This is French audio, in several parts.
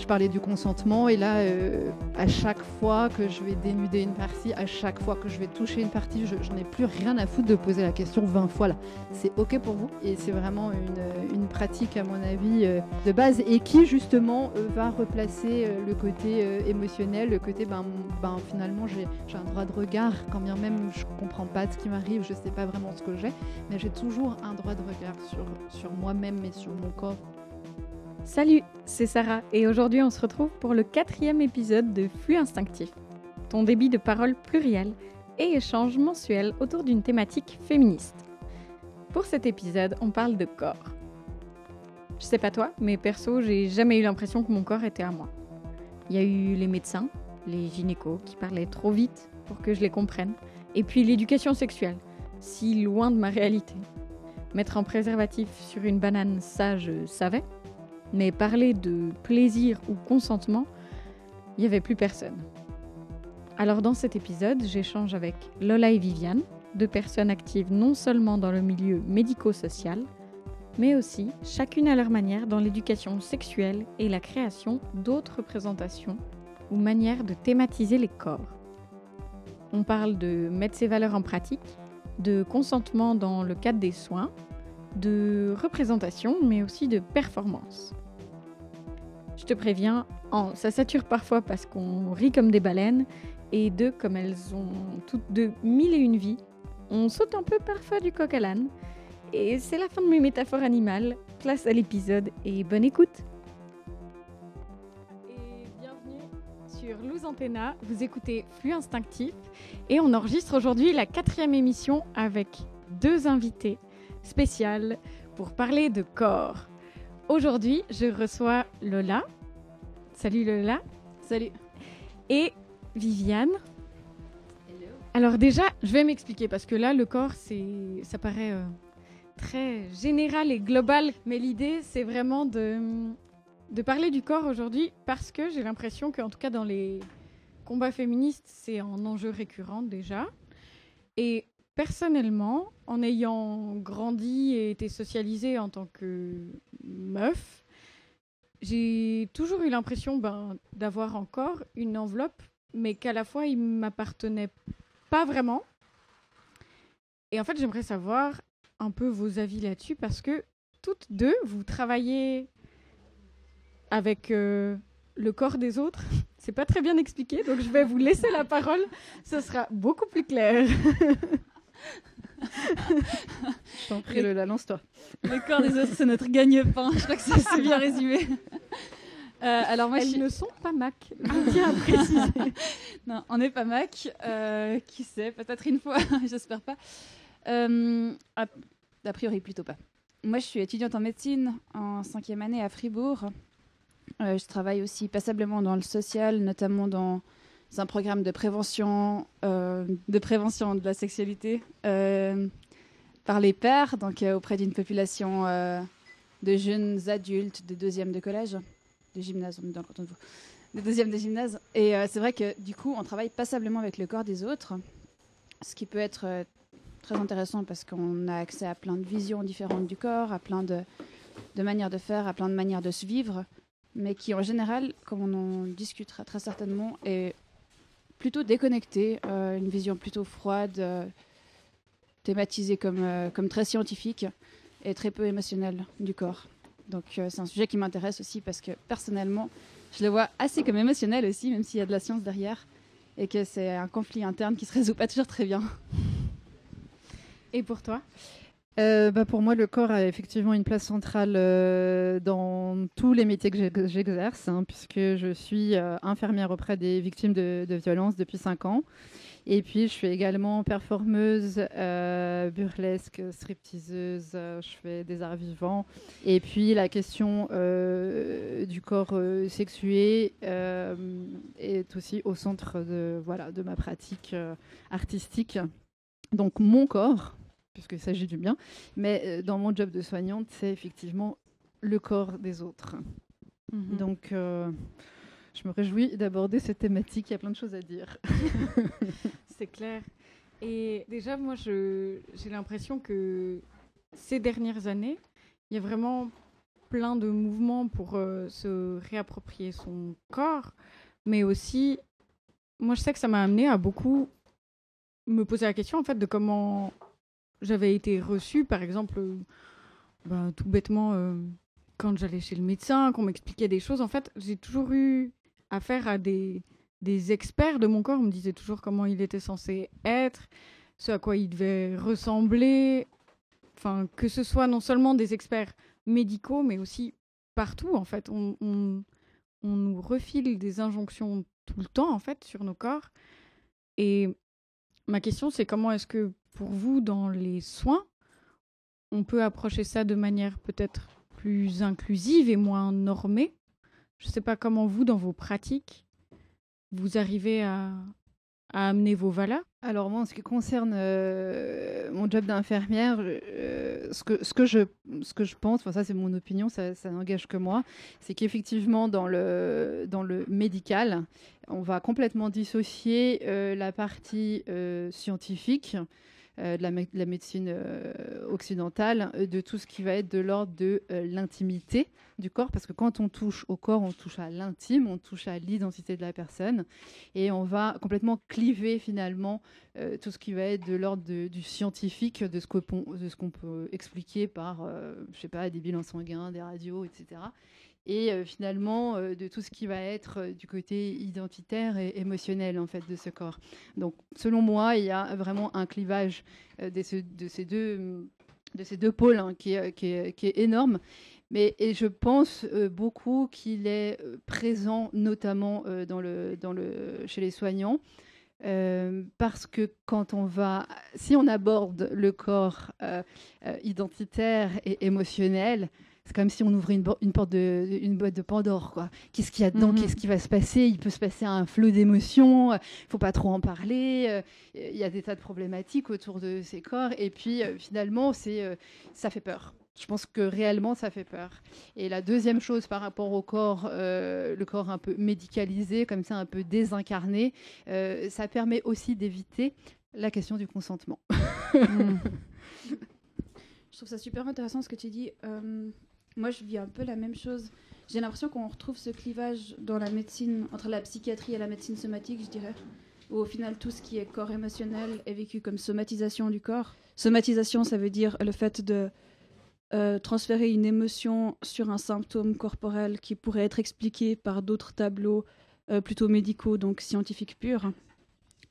Je parlais du consentement et là, à chaque fois que je vais dénuder une partie, à chaque fois que je vais toucher une partie, je n'ai plus rien à foutre de poser la question 20 fois là. C'est OK pour vous et c'est vraiment une pratique à mon avis de base et qui justement va replacer le côté émotionnel, le côté finalement j'ai un droit de regard quand bien même je comprends pas ce qui m'arrive, je sais pas vraiment ce que j'ai, mais j'ai toujours un droit de regard sur moi-même et sur mon corps. Salut, c'est Sarah et aujourd'hui on se retrouve pour le 4e épisode de Flux Instinctif, ton débit de parole pluriel et échange mensuel autour d'une thématique féministe. Pour cet épisode, on parle de corps. Je sais pas toi, mais perso, j'ai jamais eu l'impression que mon corps était à moi. Il y a eu les médecins, les gynécos qui parlaient trop vite pour que je les comprenne, et puis l'éducation sexuelle, si loin de ma réalité. Mettre un préservatif sur une banane, ça je savais. Mais parler de plaisir ou consentement, il n'y avait plus personne. Alors dans cet épisode, j'échange avec Lola et Viviane, deux personnes actives non seulement dans le milieu médico-social, mais aussi chacune à leur manière dans l'éducation sexuelle et la création d'autres représentations ou manières de thématiser les corps. On parle de mettre ses valeurs en pratique, de consentement dans le cadre des soins, de représentation, mais aussi de performance. Je te préviens, ça sature parfois parce qu'on rit comme des baleines, et deux, comme elles ont toutes deux 1001 vies, on saute un peu parfois du coq à l'âne. Et c'est la fin de mes métaphores animales, place à l'épisode et bonne écoute. Et bienvenue sur Louz Antenna, vous écoutez Flux Instinctif, et on enregistre aujourd'hui la 4e émission avec deux invités spécial pour parler de corps. Aujourd'hui, je reçois Lola. Salut Lola. Salut. Et Viviane. Hello. Alors déjà, je vais m'expliquer parce que là, le corps, ça paraît très général et global. Mais l'idée, c'est vraiment de parler du corps aujourd'hui parce que j'ai l'impression qu'en tout cas, dans les combats féministes, c'est un enjeu récurrent déjà. Et personnellement, en ayant grandi et été socialisée en tant que meuf, j'ai toujours eu l'impression d'avoir encore une enveloppe, mais qu'à la fois, il ne m'appartenait pas vraiment. Et en fait, j'aimerais savoir un peu vos avis là-dessus, parce que toutes deux, vous travaillez avec le corps des autres. C'est pas très bien expliqué, donc je vais vous laisser la parole. Ce sera beaucoup plus clair. Je t'en prie, Lola, lance-toi. Le corps des autres, c'est notre gagne-pain. Je crois que c'est bien résumé. Alors moi, ne sont pas Mac. Je tiens à préciser. Non, on n'est pas Mac. Qui sait, peut-être une fois, j'espère pas. A priori, plutôt pas. Moi, je suis étudiante en médecine en 5e année à Fribourg. Je travaille aussi passablement dans le social, notamment dans un programme de prévention de la sexualité par les pairs, donc auprès d'une population de jeunes adultes de 2e de collège, de gymnase, on est dans le canton de Vaud, de 2e de gymnase. Et c'est vrai que du coup, on travaille passablement avec le corps des autres, ce qui peut être très intéressant parce qu'on a accès à plein de visions différentes du corps, à plein de manières de faire, à plein de manières de se vivre, mais qui en général, comme on en discutera très certainement, est plutôt déconnectée, une vision plutôt froide, thématisée comme très scientifique et très peu émotionnelle du corps. Donc c'est un sujet qui m'intéresse aussi parce que personnellement, je le vois assez comme émotionnel aussi, même s'il y a de la science derrière, et que c'est un conflit interne qui ne se résout pas toujours très bien. Et pour toi ? Pour moi, le corps a effectivement une place centrale dans tous les métiers que j'exerce, puisque je suis infirmière auprès des victimes de violences depuis 5 ans. Et puis, je suis également performeuse, burlesque, stripteaseuse, je fais des arts vivants. Et puis, la question du corps sexué est aussi au centre de ma pratique artistique. Donc, mon corps, puisqu'il s'agit du bien, mais dans mon job de soignante, c'est effectivement le corps des autres. Mmh. Donc, je me réjouis d'aborder cette thématique. Il y a plein de choses à dire. C'est clair. Et déjà, moi, j'ai l'impression que ces dernières années, il y a vraiment plein de mouvements pour se réapproprier son corps. Mais aussi, moi, je sais que ça m'a amené à beaucoup me poser la question, en fait, de comment j'avais été reçue, par exemple, tout bêtement, quand j'allais chez le médecin, qu'on m'expliquait des choses. En fait, j'ai toujours eu affaire à des experts de mon corps. On me disait toujours comment il était censé être, ce à quoi il devait ressembler. Enfin, que ce soit non seulement des experts médicaux, mais aussi partout, en fait. On nous refile des injonctions tout le temps, en fait, sur nos corps. Et ma question, c'est comment est-ce que, pour vous, dans les soins, on peut approcher ça de manière peut-être plus inclusive et moins normée? Je ne sais pas comment vous, dans vos pratiques, vous arrivez à amener vos valeurs. Alors moi, en ce qui concerne mon job d'infirmière, ce que je pense, enfin ça c'est mon opinion, ça n'engage que moi, c'est qu'effectivement dans le médical, on va complètement dissocier la partie scientifique de la médecine occidentale, de tout ce qui va être de l'ordre de l'intimité du corps, parce que quand on touche au corps, on touche à l'intime, on touche à l'identité de la personne, et on va complètement cliver finalement tout ce qui va être de l'ordre du scientifique, de ce qu'on peut expliquer par, je sais pas, des bilans sanguins, des radios, etc., et finalement de tout ce qui va être du côté identitaire et émotionnel en fait de ce corps. Donc selon moi, il y a vraiment un clivage de ces deux pôles hein, qui est énorme. Et je pense beaucoup qu'il est présent notamment chez les soignants. Parce que si on aborde le corps identitaire et émotionnel, c'est comme si on ouvrait une porte une boîte de Pandore, quoi. Qu'est-ce qu'il y a dedans ? Qu'est-ce qui va se passer ? Il peut se passer un flot d'émotions, faut pas trop en parler, il y a des tas de problématiques autour de ces corps, et puis finalement, ça fait peur. Je pense que réellement, ça fait peur. Et la deuxième chose par rapport au corps, le corps un peu médicalisé, comme ça, un peu désincarné, ça permet aussi d'éviter la question du consentement. Je trouve ça super intéressant ce que tu dis. Moi, je vis un peu la même chose. J'ai l'impression qu'on retrouve ce clivage dans la médecine, entre la psychiatrie et la médecine somatique, je dirais. Où au final, tout ce qui est corps émotionnel est vécu comme somatisation du corps. Somatisation, ça veut dire le fait de... transférer une émotion sur un symptôme corporel qui pourrait être expliqué par d'autres tableaux plutôt médicaux, donc scientifiques purs,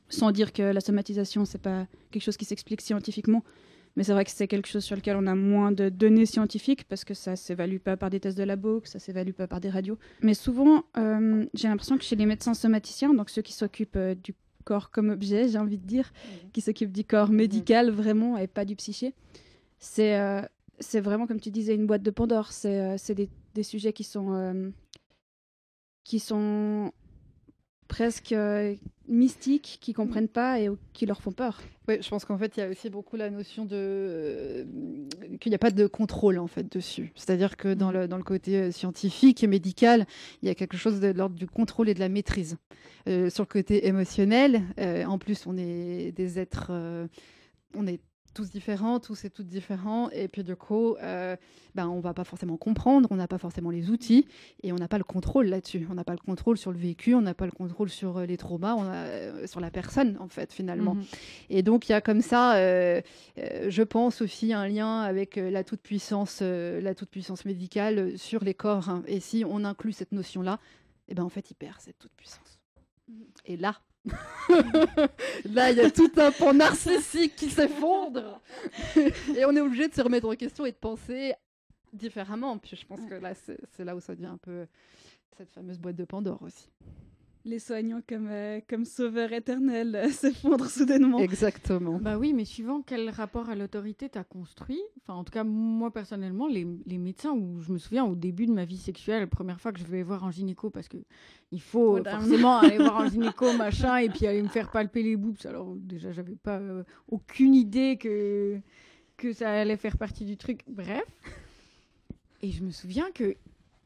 sans dire que la somatisation, c'est pas quelque chose qui s'explique scientifiquement, mais c'est vrai que c'est quelque chose sur lequel on a moins de données scientifiques parce que ça s'évalue pas par des tests de labo, que ça s'évalue pas par des radios. Mais souvent, j'ai l'impression que chez les médecins somaticiens, donc ceux qui s'occupent du corps comme objet, j'ai envie de dire, qui s'occupent du corps médical vraiment et pas du psyché, c'est vraiment, comme tu disais, une boîte de Pandore. C'est des sujets qui sont presque mystiques, qui ne comprennent pas et qui leur font peur. Oui, je pense qu'en fait, il y a aussi beaucoup la notion qu'il n'y a pas de contrôle en fait, dessus. C'est-à-dire que dans le côté scientifique et médical, il y a quelque chose de l'ordre du contrôle et de la maîtrise. Sur le côté émotionnel, en plus, on est des êtres... on est tous différents, tous et toutes différents, et puis du coup, on va pas forcément comprendre, on n'a pas forcément les outils, et on n'a pas le contrôle là-dessus. On n'a pas le contrôle sur le vécu, on n'a pas le contrôle sur les traumas, sur la personne, en fait, finalement. Et donc, il y a comme ça, je pense aussi, un lien avec la toute-puissance médicale sur les corps. Hein. Et si on inclut cette notion-là, en fait, il perd cette toute-puissance. Et là... là, il y a tout un pan narcissique qui s'effondre et on est obligé de se remettre en question et de penser différemment. Puis je pense que là, c'est là où ça devient un peu cette fameuse boîte de Pandore aussi. Les soignants comme sauveurs éternels s'effondrent soudainement. Exactement. Bah oui, mais suivant quel rapport à l'autorité t'as construit. Enfin, en tout cas, moi personnellement, les médecins, où je me souviens au début de ma vie sexuelle, la première fois que je vais voir un gynéco, parce que il faut forcément aller voir un gynéco, machin, et puis aller me faire palper les boobs. Alors déjà, j'avais pas aucune idée que ça allait faire partie du truc. Bref. Et je me souviens que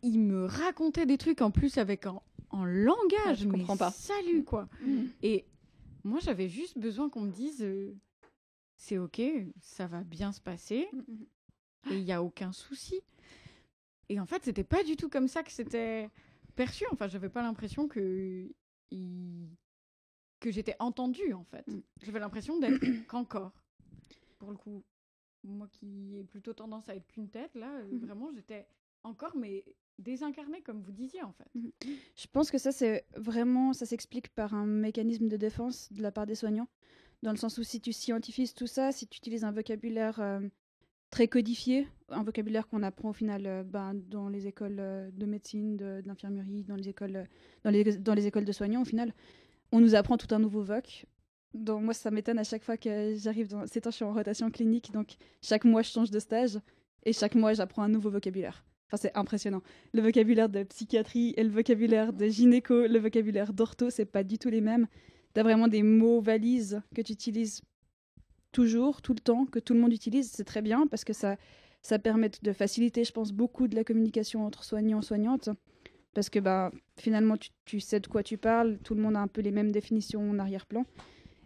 il me racontait des trucs en plus avec en langage, je comprends pas. Salut quoi. Et moi j'avais juste besoin qu'on me dise c'est ok, ça va bien se passer et il y a aucun souci. Et en fait c'était pas du tout comme ça que c'était perçu. Enfin j'avais pas l'impression que j'étais entendue en fait. J'avais l'impression d'être qu'un corps. Pour le coup, moi qui ai plutôt tendance à être qu'une tête là, vraiment j'étais encore mais désincarnée comme vous disiez en fait. Je pense que ça c'est vraiment, ça s'explique par un mécanisme de défense de la part des soignants, dans le sens où si tu scientifises tout ça, si tu utilises un vocabulaire très codifié, un vocabulaire qu'on apprend au final dans les écoles de médecine, d'infirmerie, dans les écoles dans les écoles de soignants au final, on nous apprend tout un nouveau voc. Donc moi ça m'étonne à chaque fois que j'arrive dans ces temps, je suis en rotation clinique, donc chaque mois je change de stage et chaque mois j'apprends un nouveau vocabulaire. Enfin, c'est impressionnant. Le vocabulaire de psychiatrie et le vocabulaire de gynéco, le vocabulaire d'ortho, c'est pas du tout les mêmes. T'as vraiment des mots valises que tu utilises toujours, tout le temps, que tout le monde utilise. C'est très bien parce que ça permet de faciliter, je pense, beaucoup de la communication entre soignants et soignantes. Parce que finalement, tu sais de quoi tu parles. Tout le monde a un peu les mêmes définitions en arrière-plan.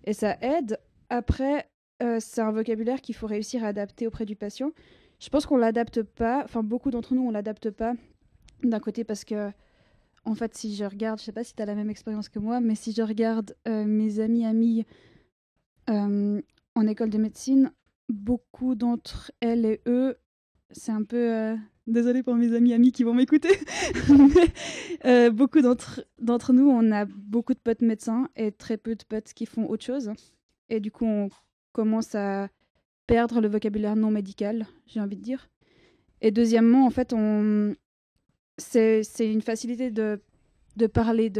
Et ça aide. Après, c'est un vocabulaire qu'il faut réussir à adapter auprès du patient. Je pense qu'on l'adapte pas, enfin beaucoup d'entre nous on l'adapte pas, d'un côté parce que, en fait si je regarde, je sais pas si t'as la même expérience que moi, mais si je regarde mes amies en école de médecine, beaucoup d'entre elles et eux, c'est un peu, désolée pour mes amis qui vont m'écouter, mais beaucoup d'entre nous on a beaucoup de potes médecins et très peu de potes qui font autre chose, et du coup on commence à perdre le vocabulaire non médical, j'ai envie de dire. Et deuxièmement, en fait, c'est une facilité de parler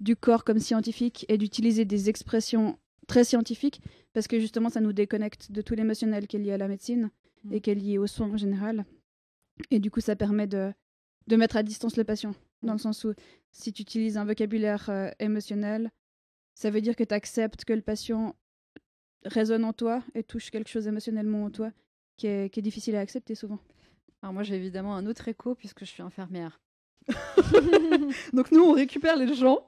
du corps comme scientifique et d'utiliser des expressions très scientifiques parce que justement, ça nous déconnecte de tout l'émotionnel qui est lié à la médecine et qui est lié aux soins en général. Et du coup, ça permet de mettre à distance le patient, dans le sens où si tu utilises un vocabulaire émotionnel, ça veut dire que tu acceptes que le patient résonne en toi et touche quelque chose émotionnellement en toi qui est difficile à accepter souvent. Alors moi j'ai évidemment un autre écho puisque je suis infirmière. Donc nous on récupère les gens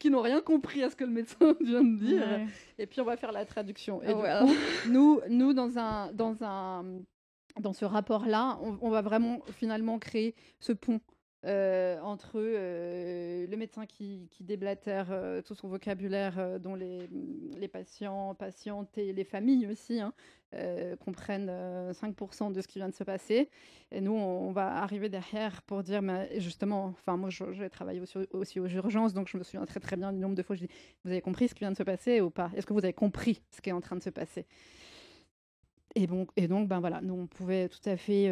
qui n'ont rien compris à ce que le médecin vient de dire et puis on va faire la traduction. Et coup, nous dans ce rapport là, on va vraiment finalement créer ce pont entre le médecin qui déblatère tout son vocabulaire dont les patients, patientes et les familles aussi comprennent 5% de ce qui vient de se passer. Et nous, on va arriver derrière pour dire, mais justement, moi, j'ai travaillé aussi aux urgences, donc je me souviens très, très bien du nombre de fois où je dis, vous avez compris ce qui vient de se passer ou pas ? Est-ce que vous avez compris ce qui est en train de se passer ? Et donc, voilà, nous, on pouvait tout à fait,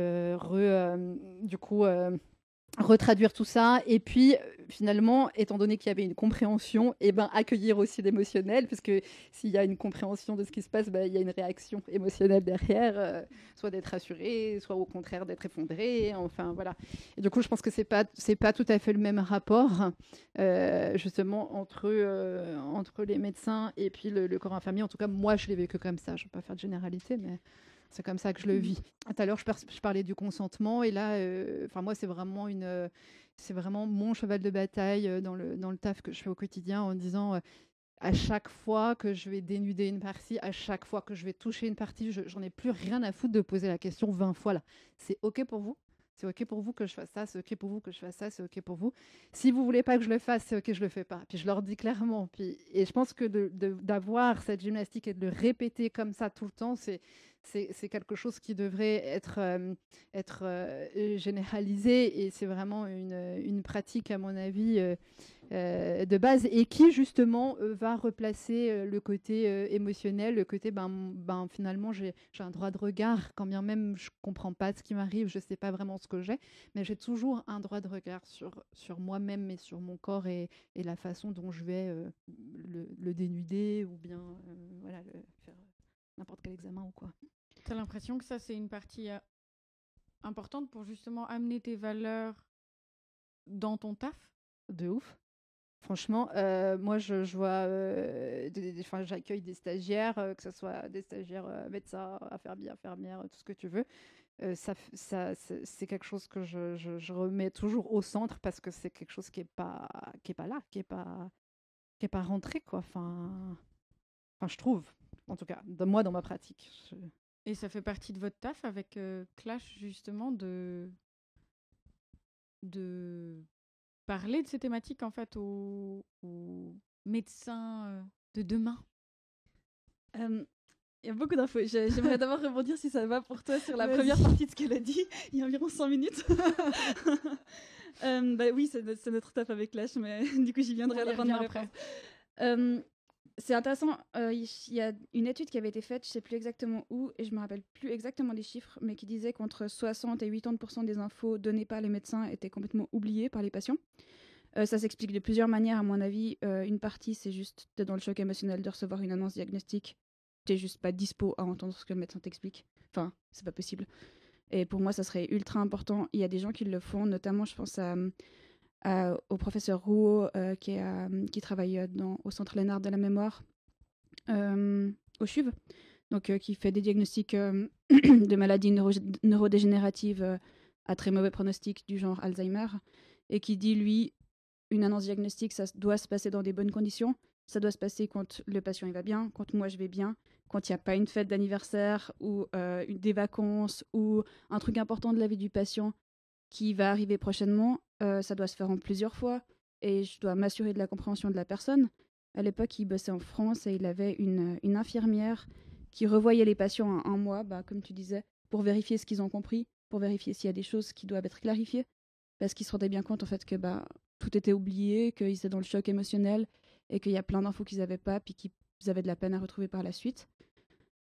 retraduire tout ça et puis finalement étant donné qu'il y avait une compréhension accueillir aussi l'émotionnel puisque s'il y a une compréhension de ce qui se passe il y a une réaction émotionnelle derrière soit d'être rassuré soit au contraire d'être effondré voilà et du coup je pense que c'est pas tout à fait le même rapport justement entre les médecins et puis le corps infirmier. En tout cas moi je l'ai vécu comme ça, je vais pas faire de généralité mais c'est comme ça que je le vis. Tout à l'heure, je parlais du consentement. Et là, moi, c'est vraiment mon cheval de bataille dans le taf que je fais au quotidien en disant à chaque fois que je vais dénuder une partie, à chaque fois que je vais toucher une partie, j'en ai plus rien à foutre de poser la question 20 fois. Là. C'est OK pour vous ? C'est OK pour vous que je fasse ça, c'est OK pour vous que je fasse ça, c'est OK pour vous. Si vous ne voulez pas que je le fasse, c'est OK, je ne le fais pas. Puis je leur dis clairement. Et je pense que d'avoir cette gymnastique et de le répéter comme ça tout le temps, c'est quelque chose qui devrait être généralisé. Et c'est vraiment une pratique, à mon avis, de base et qui, justement, va replacer le côté émotionnel, le côté, finalement, j'ai un droit de regard, quand bien même je ne comprends pas ce qui m'arrive, je ne sais pas vraiment ce que j'ai, mais j'ai toujours un droit de regard sur moi-même et sur mon corps et la façon dont je vais le dénuder ou bien faire n'importe quel examen ou quoi. Tu as l'impression que ça, c'est une partie importante pour justement amener tes valeurs dans ton taf ? De ouf. Franchement, moi, je vois... j'accueille des stagiaires, que ce soit des stagiaires médecins, infirmières, tout ce que tu veux. c'est quelque chose que je remets toujours au centre parce que c'est quelque chose qui est pas là, qui est pas rentré, quoi. Enfin, je trouve, en tout cas, moi dans ma pratique. Et ça fait partie de votre taf avec Clash, justement, de parler de ces thématiques, en fait, aux médecins de demain. Il y a beaucoup d'infos. J'aimerais d'abord rebondir, si ça va pour toi, sur la première partie de ce qu'elle a dit, il y a environ 100 minutes. Oui, c'est notre taf avec Clash, mais du coup, j'y viendrai à la fin de ma réponse. C'est intéressant, il y a une étude qui avait été faite, je ne sais plus exactement où, et je ne me rappelle plus exactement des chiffres, mais qui disait qu'entre 60 et 80% des infos données par les médecins étaient complètement oubliées par les patients. Ça s'explique de plusieurs manières, à mon avis. Une partie, c'est juste, tu es dans le choc émotionnel de recevoir une annonce diagnostique, tu n'es juste pas dispo à entendre ce que le médecin t'explique. Enfin, c'est pas possible. Et pour moi, ça serait ultra important. Il y a des gens qui le font, notamment, je pense au professeur Rouault qui travaille au Centre Lénard de la mémoire au CHUV, donc qui fait des diagnostics de maladies neurodégénératives à très mauvais pronostic, du genre Alzheimer, et qui dit, lui, une annonce diagnostique, ça doit se passer dans des bonnes conditions, ça doit se passer quand le patient il va bien, quand moi je vais bien, quand il n'y a pas une fête d'anniversaire ou des vacances ou un truc important de la vie du patient qui va arriver prochainement. Ça doit se faire en plusieurs fois et je dois m'assurer de la compréhension de la personne. À l'époque, il bossait en France et il avait une infirmière qui revoyait les patients à un mois, comme tu disais, pour vérifier ce qu'ils ont compris, pour vérifier s'il y a des choses qui doivent être clarifiées, parce qu'ils se rendaient bien compte en fait que tout était oublié, qu'ils étaient dans le choc émotionnel et qu'il y a plein d'infos qu'ils n'avaient pas puis qu'ils avaient de la peine à retrouver par la suite.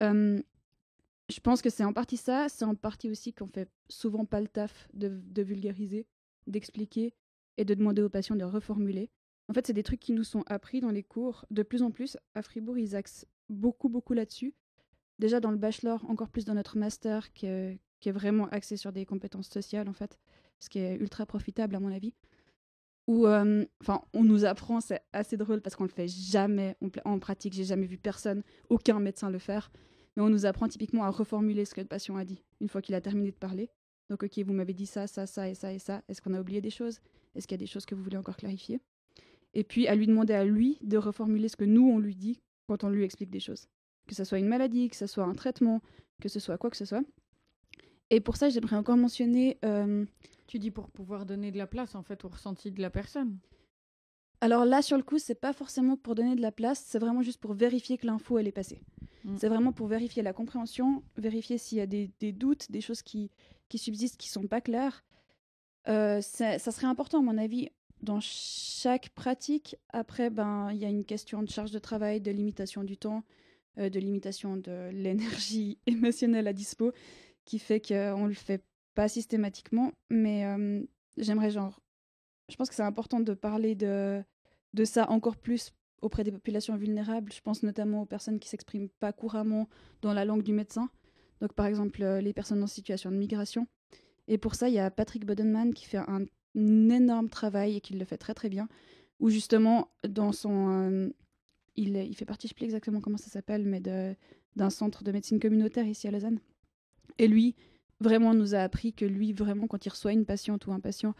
Je pense que c'est en partie ça, c'est en partie aussi qu'on fait souvent pas le taf de vulgariser, d'expliquer et de demander aux patients de reformuler. En fait, c'est des trucs qui nous sont appris dans les cours. De plus en plus, à Fribourg, ils axent beaucoup, beaucoup là-dessus. Déjà dans le bachelor, encore plus dans notre master, qui est vraiment axé sur des compétences sociales, en fait, ce qui est ultra profitable, à mon avis. Où, on nous apprend, c'est assez drôle parce qu'on le fait jamais, en pratique, j'ai jamais vu personne, aucun médecin le faire, mais on nous apprend typiquement à reformuler ce que le patient a dit, une fois qu'il a terminé de parler. Donc, OK, vous m'avez dit ça, ça, ça et ça et ça. Est-ce qu'on a oublié des choses ? Est-ce qu'il y a des choses que vous voulez encore clarifier ? Et puis, à lui demander à lui de reformuler ce que nous, on lui dit quand on lui explique des choses. Que ce soit une maladie, que ce soit un traitement, que ce soit quoi que ce soit. Et pour ça, j'aimerais encore mentionner... Tu dis pour pouvoir donner de la place, en fait, au ressenti de la personne. Alors là, sur le coup, c'est pas forcément pour donner de la place, c'est vraiment juste pour vérifier que l'info, elle est passée. C'est vraiment pour vérifier la compréhension, vérifier s'il y a des doutes, des choses qui subsistent, qui ne sont pas claires. Ça serait important, à mon avis, dans chaque pratique. Après, il y a une question de charge de travail, de limitation du temps, de limitation de l'énergie émotionnelle à dispo, qui fait qu'on ne le fait pas systématiquement. Mais je pense que c'est important de parler de ça encore plus auprès des populations vulnérables. Je pense notamment aux personnes qui ne s'expriment pas couramment dans la langue du médecin. Donc, par exemple, les personnes en situation de migration. Et pour ça, il y a Patrick Bodenmann qui fait un énorme travail et qui le fait très, très bien. Où justement, dans son... il fait partie, je ne sais plus exactement comment ça s'appelle, mais d'un centre de médecine communautaire ici à Lausanne. Et lui, vraiment, nous a appris que lui, vraiment, quand il reçoit une patiente ou un patient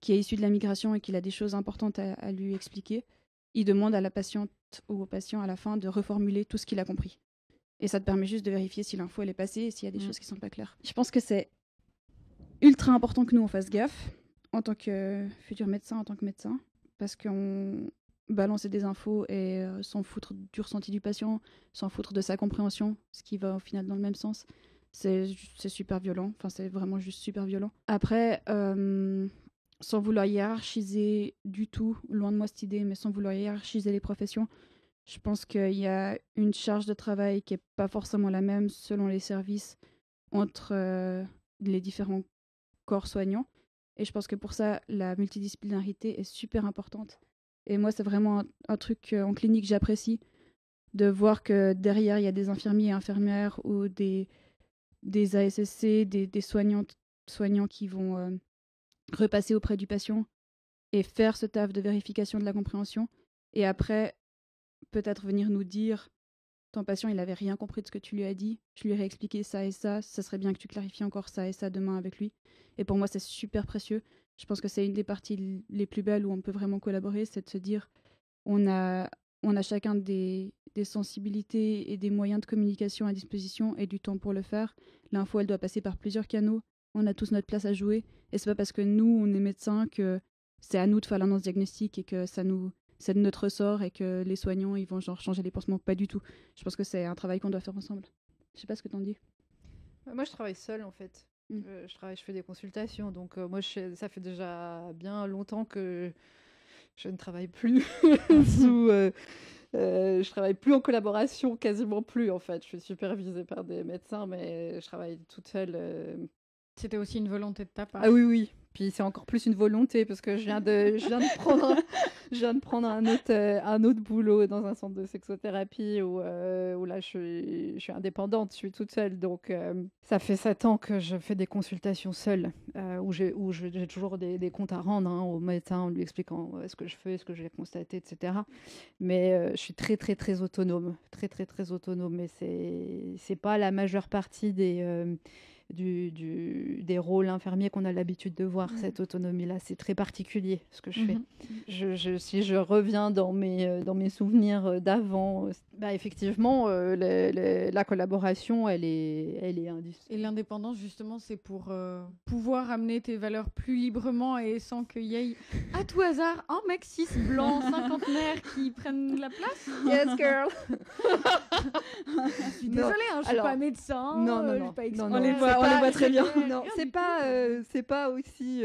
qui est issu de la migration et qu'il a des choses importantes à lui expliquer, il demande à la patiente ou au patient à la fin de reformuler tout ce qu'il a compris. Et ça te permet juste de vérifier si l'info elle est passée et s'il y a des choses qui ne sont pas claires. Je pense que c'est ultra important que nous on fasse gaffe en tant que futur médecin, en tant que médecin, parce qu'on balance des infos et s'en foutre du ressenti du patient, s'en foutre de sa compréhension, ce qui va au final dans le même sens. C'est super violent, enfin c'est vraiment juste super violent. Après, sans vouloir hiérarchiser du tout, loin de moi cette idée, mais sans vouloir hiérarchiser les professions, je pense qu'il y a une charge de travail qui n'est pas forcément la même selon les services entre les différents corps soignants. Et je pense que pour ça, la multidisciplinarité est super importante. Et moi, c'est vraiment un truc en clinique que j'apprécie, de voir que derrière, il y a des infirmiers et infirmières ou des ASSC, des soignants qui vont repasser auprès du patient et faire ce taf de vérification de la compréhension. Et après... peut-être venir nous dire Ton patient, il avait rien compris de ce que tu lui as dit. Je lui ai réexpliqué ça et ça. Ça serait bien que tu clarifies encore ça et ça demain avec lui. Et pour moi, c'est super précieux. Je pense que c'est une des parties les plus belles où on peut vraiment collaborer, c'est de se dire on a chacun des sensibilités et des moyens de communication à disposition et du temps pour le faire. L'info, elle doit passer par plusieurs canaux. On a tous notre place à jouer. Et c'est pas parce que nous, on est médecins que c'est à nous de faire l'annonce diagnostique et que c'est de notre ressort et que les soignants, ils vont genre changer les pansements. Pas du tout. Je pense que c'est un travail qu'on doit faire ensemble. Je sais pas ce que t'en dis. Moi, je travaille seule, en fait. Mmh. Je fais des consultations. Donc, moi, ça fait déjà bien longtemps que je ne travaille plus. Je travaille plus en collaboration, quasiment plus, en fait. Je suis supervisée par des médecins, mais je travaille toute seule. C'était aussi une volonté de ta part. Ah oui. Puis c'est encore plus une volonté parce que je viens de prendre un autre boulot dans un centre de sexothérapie où là je suis indépendante, je suis toute seule. Donc ça fait 7 ans que je fais des consultations seule où j'ai toujours des comptes à rendre au médecin en lui expliquant ce que je fais, ce que j'ai constaté, etc. Mais je suis très très très autonome, très très très autonome. Mais c'est pas la majeure partie des rôles infirmiers qu'on a l'habitude de voir, cette autonomie-là. C'est très particulier, ce que je fais. Si je reviens dans mes souvenirs d'avant, effectivement, la collaboration, elle est indispensable. Et l'indépendance, justement, c'est pour pouvoir amener tes valeurs plus librement et sans qu'il y ait, à tout hasard, un mec cis blanc, cinquantenaire, qui prenne la place. Yes, girl. Je suis désolée, je suis pas médecin. Non. Je suis pas expert. On les voit très bien. Non, c'est pas aussi...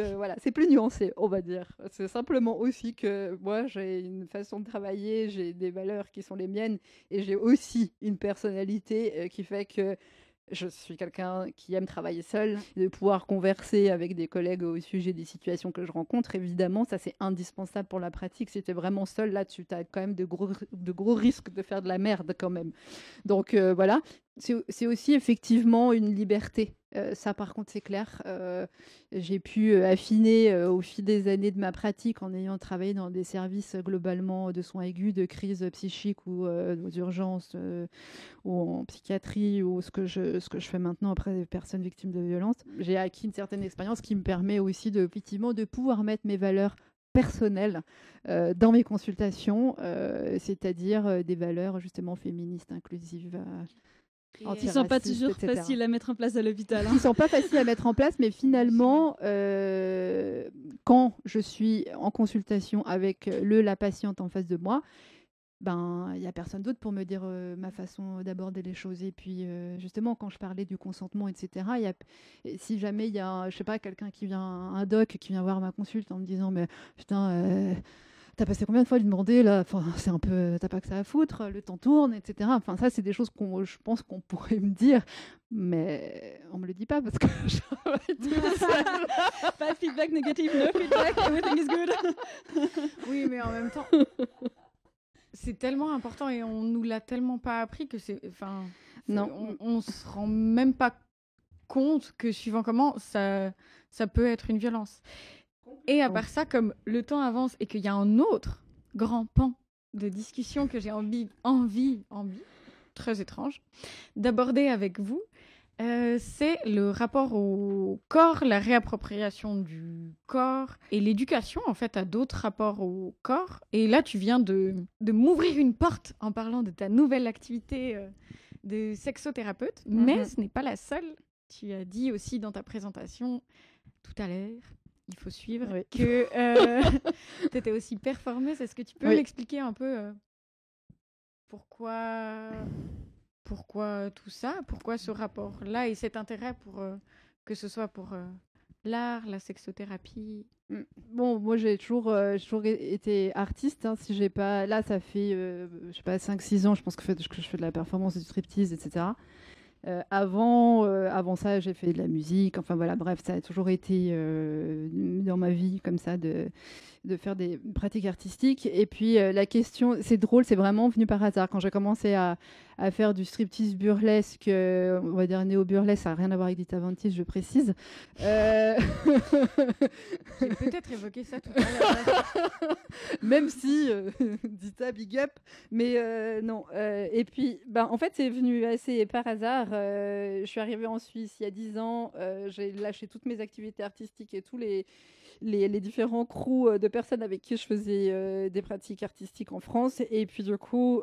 c'est plus nuancé, on va dire. C'est simplement aussi que moi, j'ai une façon de travailler, j'ai des valeurs qui sont les miennes et j'ai aussi une personnalité qui fait que je suis quelqu'un qui aime travailler seul, de pouvoir converser avec des collègues au sujet des situations que je rencontre. Évidemment, ça, c'est indispensable pour la pratique. Si tu es vraiment seul, là, tu as quand même de gros risques de faire de la merde quand même. Donc, voilà. C'est aussi effectivement une liberté. Ça, par contre, c'est clair. J'ai pu affiner au fil des années de ma pratique en ayant travaillé dans des services globalement de soins aigus, de crises psychiques ou aux urgences ou en psychiatrie ou ce que je fais maintenant auprès des personnes victimes de violences. J'ai acquis une certaine expérience qui me permet aussi effectivement de pouvoir mettre mes valeurs personnelles dans mes consultations, c'est-à-dire des valeurs justement féministes, inclusives. Qui ne sont pas toujours faciles à mettre en place à l'hôpital. Qui ne sont pas faciles à mettre en place, mais finalement, quand je suis en consultation avec la patiente en face de moi, il n'y a personne d'autre pour me dire ma façon d'aborder les choses. Et puis, justement, quand je parlais du consentement, etc., si jamais il y a, je sais pas, quelqu'un qui vient, un doc qui vient voir ma consulte en me disant « Mais putain... t'as passé combien de fois à lui demander là ? Enfin, c'est un peu, t'as pas que ça à foutre, le temps tourne, etc. » Enfin, ça, c'est des choses je pense qu'on pourrait me dire, mais on me le dit pas parce que je travaille toute seule. Pas de feedback négatif, no feedback, everything is good. Oui, mais en même temps, c'est tellement important et on nous l'a tellement pas appris que on se rend même pas compte que suivant comment ça peut être une violence. Et à part ça, comme le temps avance et qu'il y a un autre grand pan de discussion que j'ai envie, très étrange, d'aborder avec vous, c'est le rapport au corps, la réappropriation du corps et l'éducation en fait à d'autres rapports au corps. Et là, tu viens de m'ouvrir une porte en parlant de ta nouvelle activité de sexothérapeute, mais ce n'est pas la seule. Tu as dit aussi dans ta présentation tout à l'heure... Il faut suivre, oui. Que tu étais aussi performeuse. Est-ce que tu peux m'expliquer un peu pourquoi tout ça ? Pourquoi ce rapport-là et cet intérêt pour que ce soit pour l'art, la sexothérapie ? Bon, moi j'ai toujours été artiste. Si j'ai pas... Là, ça fait 5-6 ans, je pense que je fais de la performance, du striptease, etc. Avant ça, j'ai fait de la musique. Enfin voilà, bref, ça a toujours été dans ma vie comme ça de faire des pratiques artistiques. Et puis la question, c'est drôle, c'est vraiment venu par hasard. Quand j'ai commencé à faire du striptease burlesque, on va dire néo-burlesque, ça n'a rien à voir avec Dita Von Teese, je précise. J'ai peut-être évoqué ça tout à l'heure. Même si Dita big up, mais non. Et puis, ben, en fait, c'est venu assez par hasard. Je suis arrivée en Suisse il y a 10 ans. J'ai lâché toutes mes activités artistiques et tous les différents crews de personnes avec qui je faisais des pratiques artistiques en France. Et puis du coup,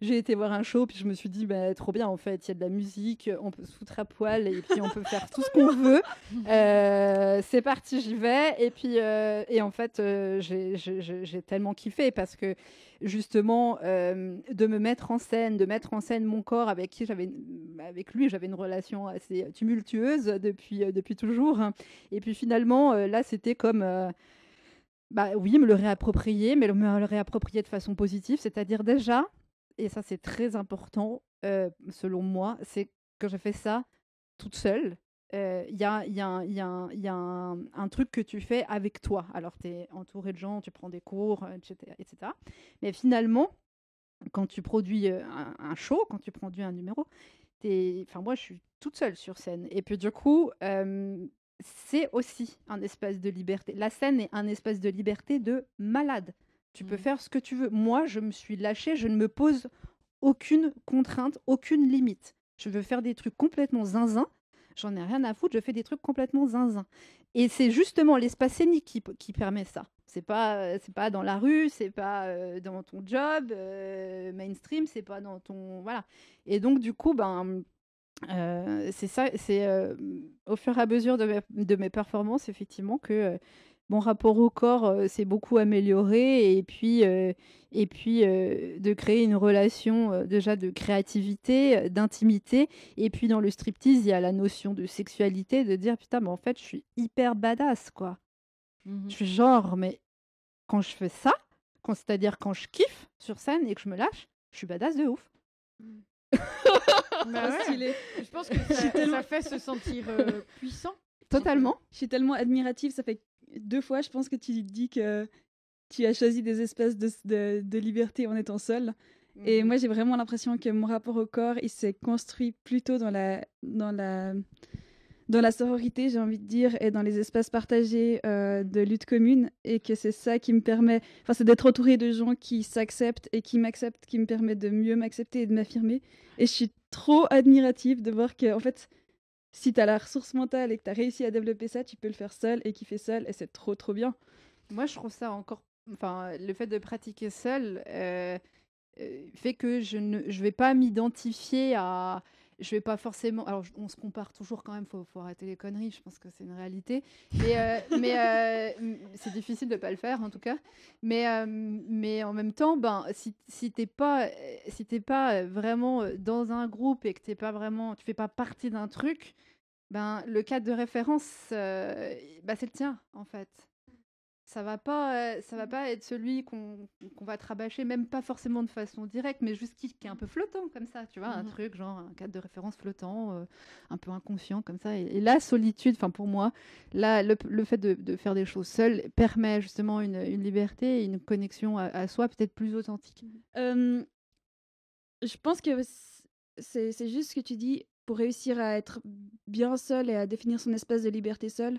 j'ai été voir un show, puis je me suis dit, bah, trop bien en fait, il y a de la musique, on peut se foutre à poil et puis on peut faire tout ce qu'on veut. C'est parti, j'y vais. Et puis, et en fait, j'ai tellement kiffé parce que justement, de me mettre en scène, mon corps avec qui j'avais une relation assez tumultueuse depuis toujours. Et puis finalement, là, c'était comme... bah oui, me le réapproprier, mais me le réapproprier de façon positive, c'est-à-dire déjà, et ça c'est très important selon moi, c'est que j'ai fait ça toute seule. Il y a un truc que tu fais avec toi. Alors tu es entouré de gens, tu prends des cours, etc. Mais finalement, quand tu produis un show, quand tu produis un numéro, moi je suis toute seule sur scène. Et puis du coup... c'est aussi un espace de liberté. La scène est un espace de liberté de malade. Tu peux faire ce que tu veux. Moi, je me suis lâchée, je ne me pose aucune contrainte, aucune limite. Je veux faire des trucs complètement zinzin. J'en ai rien à foutre, je fais des trucs complètement zinzin. Et c'est justement l'espace scénique qui permet ça. C'est pas dans la rue, c'est pas dans ton job mainstream, c'est pas dans ton... Voilà. Et donc, du coup, c'est ça, c'est au fur et à mesure de mes performances, effectivement, que mon rapport au corps s'est beaucoup amélioré, et puis de créer une relation déjà de créativité, d'intimité, et puis dans le striptease, il y a la notion de sexualité, de dire putain, mais en fait, je suis hyper badass, quoi. Je suis genre, mais quand je fais ça, c'est-à-dire quand je kiffe sur scène et que je me lâche, je suis badass de ouf. Bah ouais. Je pense que ça fait se sentir puissant. Totalement. Je suis tellement admirative. Ça fait 2 fois, je pense, que tu dis que tu as choisi des espaces de liberté en étant seule. Et moi, j'ai vraiment l'impression que mon rapport au corps, il s'est construit plutôt dans la sororité, j'ai envie de dire, et dans les espaces partagés de lutte commune, et que c'est ça qui me permet... Enfin, c'est d'être entourée de gens qui s'acceptent et qui m'acceptent, qui me permettent de mieux m'accepter et de m'affirmer. Et je suis trop admirative de voir que, en fait, si t'as la ressource mentale et que t'as réussi à développer ça, tu peux le faire seule et kiffer seule, et c'est trop, trop bien. Moi, je trouve ça encore... Enfin, le fait de pratiquer seule fait que je vais pas m'identifier à... Je vais pas forcément... Alors, on se compare toujours quand même, faut arrêter les conneries, je pense que c'est une réalité. Mais c'est difficile de pas le faire, en tout cas. Mais en même temps, si t'es pas vraiment dans un groupe et que t'es pas vraiment, tu fais pas partie d'un truc, le cadre de référence, c'est le tien, en fait. Ça va pas être celui qu'on va te rabâcher, même pas forcément de façon directe, mais juste qui est un peu flottant comme ça, tu vois, un truc genre un cadre de référence flottant, un peu inconscient comme ça. Et la solitude, enfin pour moi, là le fait de faire des choses seules permet justement une liberté, une connexion à soi peut-être plus authentique. Je pense que c'est juste ce que tu dis, pour réussir à être bien seule et à définir son espace de liberté seule,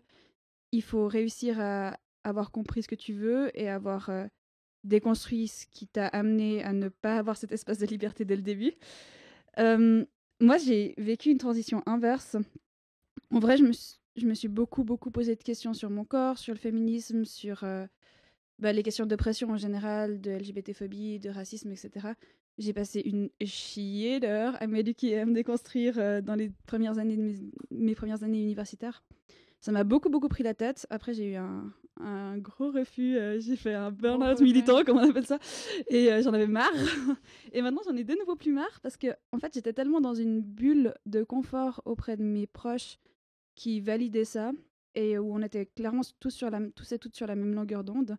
il faut réussir à avoir compris ce que tu veux et avoir déconstruit ce qui t'a amené à ne pas avoir cet espace de liberté dès le début. Moi, j'ai vécu une transition inverse. En vrai, je me suis beaucoup, beaucoup posé de questions sur mon corps, sur le féminisme, sur les questions d'oppression en général, de LGBT-phobie, de racisme, etc. J'ai passé une chier d'heures à m'éduquer et à me déconstruire dans les premières années de mes premières années universitaires. Ça m'a beaucoup, beaucoup pris la tête. Après, j'ai eu un gros refus. J'ai fait un burn-out militant, comme on appelle ça. Et j'en avais marre. Et maintenant, j'en ai de nouveau plus marre parce que, en fait, j'étais tellement dans une bulle de confort auprès de mes proches qui validaient ça et où on était clairement tous et toutes sur la même longueur d'onde,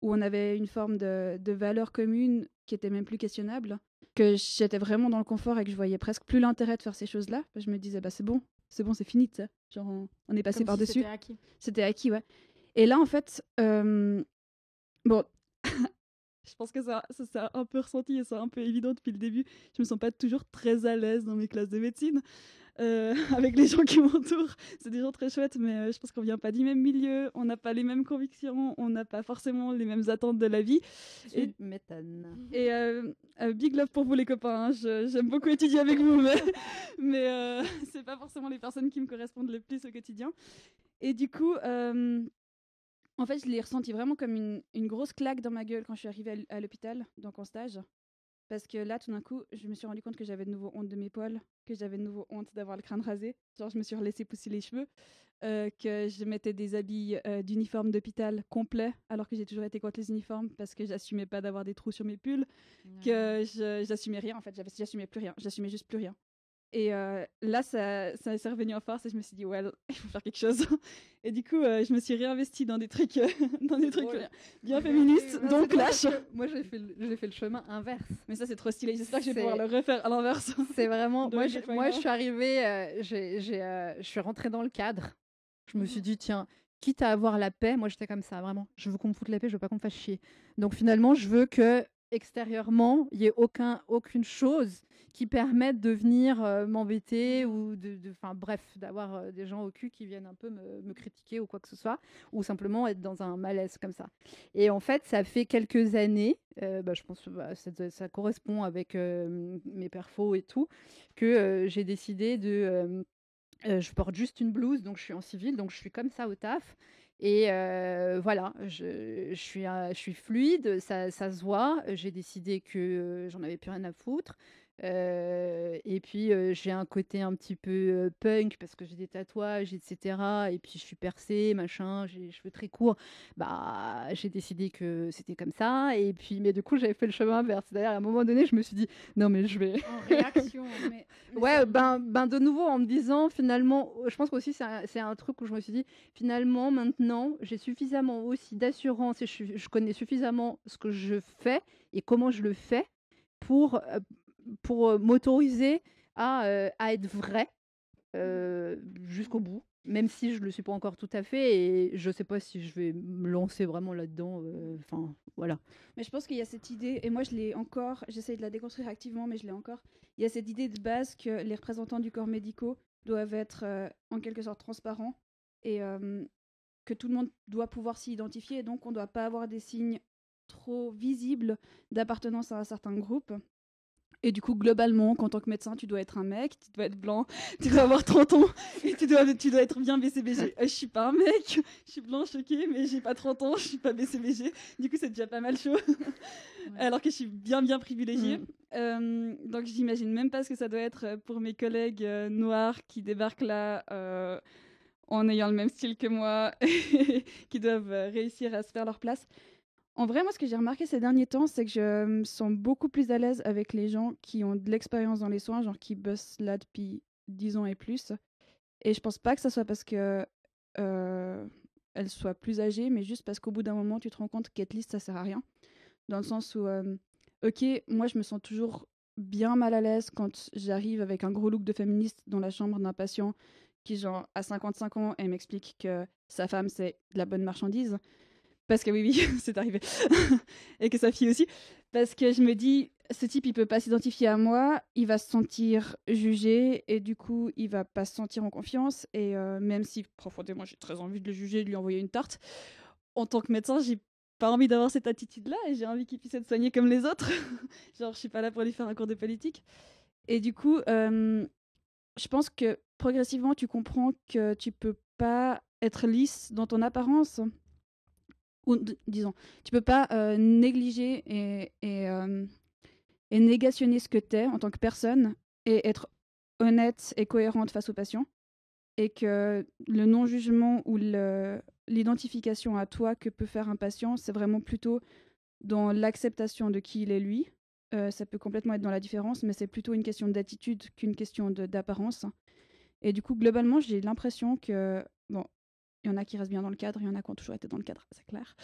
où on avait une forme de valeur commune qui était même plus questionnable, que j'étais vraiment dans le confort et que je voyais presque plus l'intérêt de faire ces choses-là. Je me disais, c'est bon. C'est fini, ça. Genre, on est passé par-dessus. C'était acquis. C'était acquis, ouais. Et là, en fait, bon, je pense que ça a un peu ressenti et c'est un peu évident depuis le début. Je me sens pas toujours très à l'aise dans mes classes de médecine avec les gens qui m'entourent. C'est des gens très chouettes, mais je pense qu'on vient pas du même milieu, on n'a pas les mêmes convictions, on n'a pas forcément les mêmes attentes de la vie. Tu m'étonnes. Et big love pour vous les copains, hein. J'aime beaucoup étudier avec vous, mais c'est pas forcément les personnes qui me correspondent le plus au quotidien. Et du coup... En fait, je l'ai ressenti vraiment comme une grosse claque dans ma gueule quand je suis arrivée à l'hôpital, donc en stage. Parce que là, tout d'un coup, je me suis rendu compte que j'avais de nouveau honte de mes poils, que j'avais de nouveau honte d'avoir le crâne rasé. Genre, je me suis laissé pousser les cheveux, que je mettais des habits d'uniforme d'hôpital complet, alors que j'ai toujours été contre les uniformes parce que j'assumais pas d'avoir des trous sur mes pulls, que j'assumais rien en fait, j'assumais plus rien, j'assumais juste plus rien. Et là, ça s'est revenu en force et je me suis dit, ouais, well, il faut faire quelque chose. Et du coup, je me suis réinvestie dans des trucs, bien féministes, non, donc Clash. Moi, j'ai fait le chemin inverse. Mais ça, c'est trop stylé. J'espère que je vais pouvoir le refaire à l'inverse. C'est vraiment... moi, je suis arrivée, je suis rentrée dans le cadre. Je me suis dit, tiens, quitte à avoir la paix, moi, j'étais comme ça, vraiment. Je veux qu'on me foute la paix, je veux pas qu'on me fasse chier. Donc finalement, je veux que... extérieurement, il n'y ait aucune chose qui permette de venir m'embêter ou d'avoir des gens au cul qui viennent un peu me critiquer ou quoi que ce soit, ou simplement être dans un malaise comme ça. Et en fait, ça fait quelques années, je pense que ça correspond avec mes perfos et tout, que j'ai décidé je porte juste une blouse, donc je suis en civil, donc je suis comme ça au taf. Et voilà, je suis fluide, ça se voit. J'ai décidé que j'en avais plus rien à foutre. Et puis j'ai un côté un petit peu punk parce que j'ai des tatouages, etc. Et puis je suis percée, machin, j'ai les cheveux très courts. Bah, j'ai décidé que c'était comme ça. Et puis, mais du coup, j'avais fait le chemin inverse. D'ailleurs, à un moment donné, je me suis dit, non, mais je vais. En réaction. mais ouais, ça... ben de nouveau, en me disant, finalement, je pense qu'aussi, c'est un truc où je me suis dit, finalement, maintenant, j'ai suffisamment aussi d'assurance et je connais suffisamment ce que je fais et comment je le fais pour m'autoriser à être vraie jusqu'au bout, même si je ne le suis pas encore tout à fait et je ne sais pas si je vais me lancer vraiment là-dedans. Voilà. Mais je pense qu'il y a cette idée, et moi je l'ai encore, j'essaie de la déconstruire activement, mais je l'ai encore, il y a cette idée de base que les représentants du corps médical doivent être en quelque sorte transparents et que tout le monde doit pouvoir s'y identifier, et donc on ne doit pas avoir des signes trop visibles d'appartenance à un certain groupe. Et du coup, globalement, en tant que médecin, tu dois être un mec, tu dois être blanc, tu dois avoir 30 ans et tu dois être bien BCBG. Je suis pas un mec, je suis blanche, ok, mais j'ai pas 30 ans, je suis pas BCBG. Du coup, c'est déjà pas mal chaud, ouais. Alors que je suis bien, bien privilégiée. Donc, j'imagine même pas ce que ça doit être pour mes collègues noirs qui débarquent là en ayant le même style que moi et qui doivent réussir à se faire leur place. En vrai, moi, ce que j'ai remarqué ces derniers temps, c'est que je me sens beaucoup plus à l'aise avec les gens qui ont de l'expérience dans les soins, genre qui bossent là depuis 10 ans et plus. Et je pense pas que ça soit parce que elles soient plus âgées, mais juste parce qu'au bout d'un moment, tu te rends compte qu'être liste, ça sert à rien. Dans le sens où, ok, moi, je me sens toujours bien mal à l'aise quand j'arrive avec un gros look de féministe dans la chambre d'un patient qui, genre, a 55 ans et m'explique que sa femme, c'est de la bonne marchandise. Parce que oui, c'est arrivé. Et que sa fille aussi. Parce que je me dis, ce type, il peut pas s'identifier à moi. Il va se sentir jugé. Et du coup, il va pas se sentir en confiance. Et même si, profondément, j'ai très envie de le juger, de lui envoyer une tarte. En tant que médecin, j'ai pas envie d'avoir cette attitude-là. Et j'ai envie qu'il puisse être soigné comme les autres. Genre, je suis pas là pour lui faire un cours de politique. Et du coup, je pense que progressivement, tu comprends que tu peux pas être lisse dans ton apparence. Ou disons, tu peux pas négliger et négationner ce que t'es en tant que personne et être honnête et cohérente face aux patients, et que le non-jugement ou l'identification à toi que peut faire un patient, c'est vraiment plutôt dans l'acceptation de qui il est lui. Ça peut complètement être dans la différence, mais c'est plutôt une question d'attitude qu'une question d'apparence. Et du coup, globalement, j'ai l'impression que... bon, il y en a qui restent bien dans le cadre, il y en a qui ont toujours été dans le cadre, c'est clair.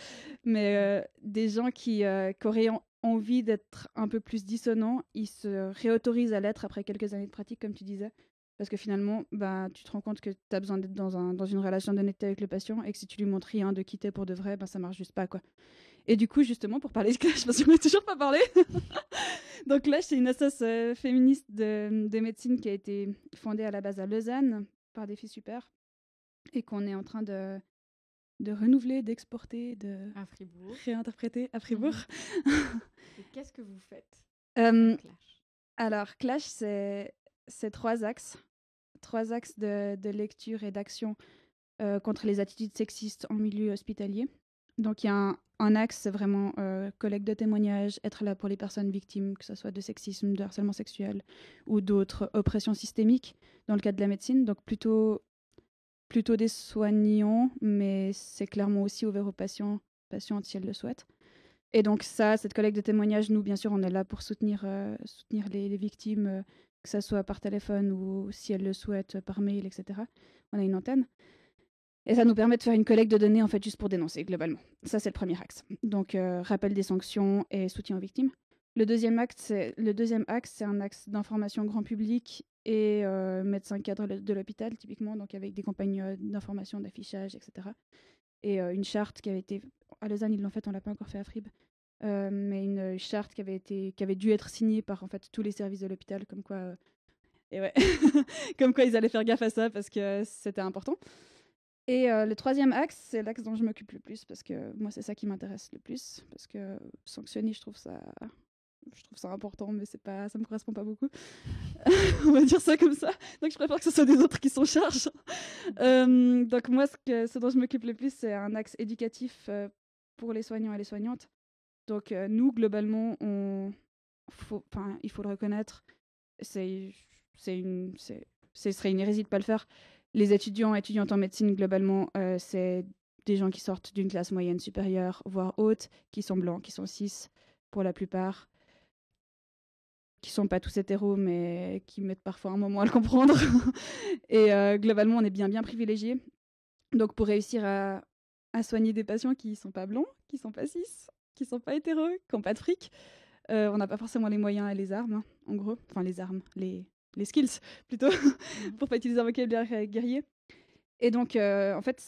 Mais des gens qui auraient envie d'être un peu plus dissonants, ils se réautorisent à l'être après quelques années de pratique, comme tu disais. Parce que finalement, bah, tu te rends compte que tu as besoin d'être dans une relation d'honnêteté avec le patient et que si tu lui montres rien de qui t'es pour de vrai, bah, ça marche juste pas, quoi. Et du coup, justement, pour parler de Clash, parce qu'on n'a toujours pas parlé. Donc Clash, c'est une association féministe de médecine qui a été fondée à la base à Lausanne par des filles super et qu'on est en train de renouveler, d'exporter, de à Fribourg. Réinterpréter à Fribourg. Et qu'est-ce que vous faites Clash? Alors, Clash, c'est trois axes de lecture et d'action contre les attitudes sexistes en milieu hospitalier. Donc, il y a un axe vraiment collecte de témoignages, être là pour les personnes victimes, que ce soit de sexisme, de harcèlement sexuel ou d'autres oppressions systémiques dans le cadre de la médecine. Donc, plutôt des soignants, mais c'est clairement aussi ouvert aux patientes si elles le souhaitent. Et donc ça, cette collecte de témoignages, nous, bien sûr, on est là pour soutenir les victimes, que ce soit par téléphone ou, si elles le souhaitent, par mail, etc. On a une antenne. Et ça nous permet de faire une collecte de données, en fait, juste pour dénoncer, globalement. Ça, c'est le premier axe. Donc, rappel des sanctions et soutien aux victimes. Le deuxième axe, c'est un axe d'information grand public et médecins cadres de l'hôpital, typiquement, donc avec des campagnes d'information, d'affichage, etc. Et une charte qui avait été... À Lausanne, ils l'ont faite, on ne l'a pas encore fait à Fribourg. Mais une charte qui avait dû être signée par, en fait, tous les services de l'hôpital, comme quoi... Et ouais, comme quoi ils allaient faire gaffe à ça, parce que c'était important. Et le troisième axe, c'est l'axe dont je m'occupe le plus, parce que moi, c'est ça qui m'intéresse le plus, parce que sanctionner, je trouve ça important, mais ça me correspond pas beaucoup. On va dire ça comme ça. Donc, je préfère que ce soit des autres qui s'en chargent. Donc, moi, ce dont je m'occupe le plus, c'est un axe éducatif pour les soignants et les soignantes. Donc, nous, globalement, il faut le reconnaître. Ce serait une hérésie de ne pas le faire. Les étudiants et étudiantes en médecine, globalement, c'est des gens qui sortent d'une classe moyenne supérieure, voire haute, qui sont blancs, qui sont cis, pour la plupart, qui sont pas tous hétéros, mais qui mettent parfois un moment à le comprendre. Et globalement, on est bien, bien privilégiés. Donc, pour réussir à soigner des patients qui sont pas blancs, qui sont pas cis, qui sont pas hétéros, qui ont pas de fric, on n'a pas forcément les moyens et les armes, hein, en gros. Enfin, les armes, les skills, plutôt, pour pas utiliser un vocabulaire guerrier. Et donc, en fait,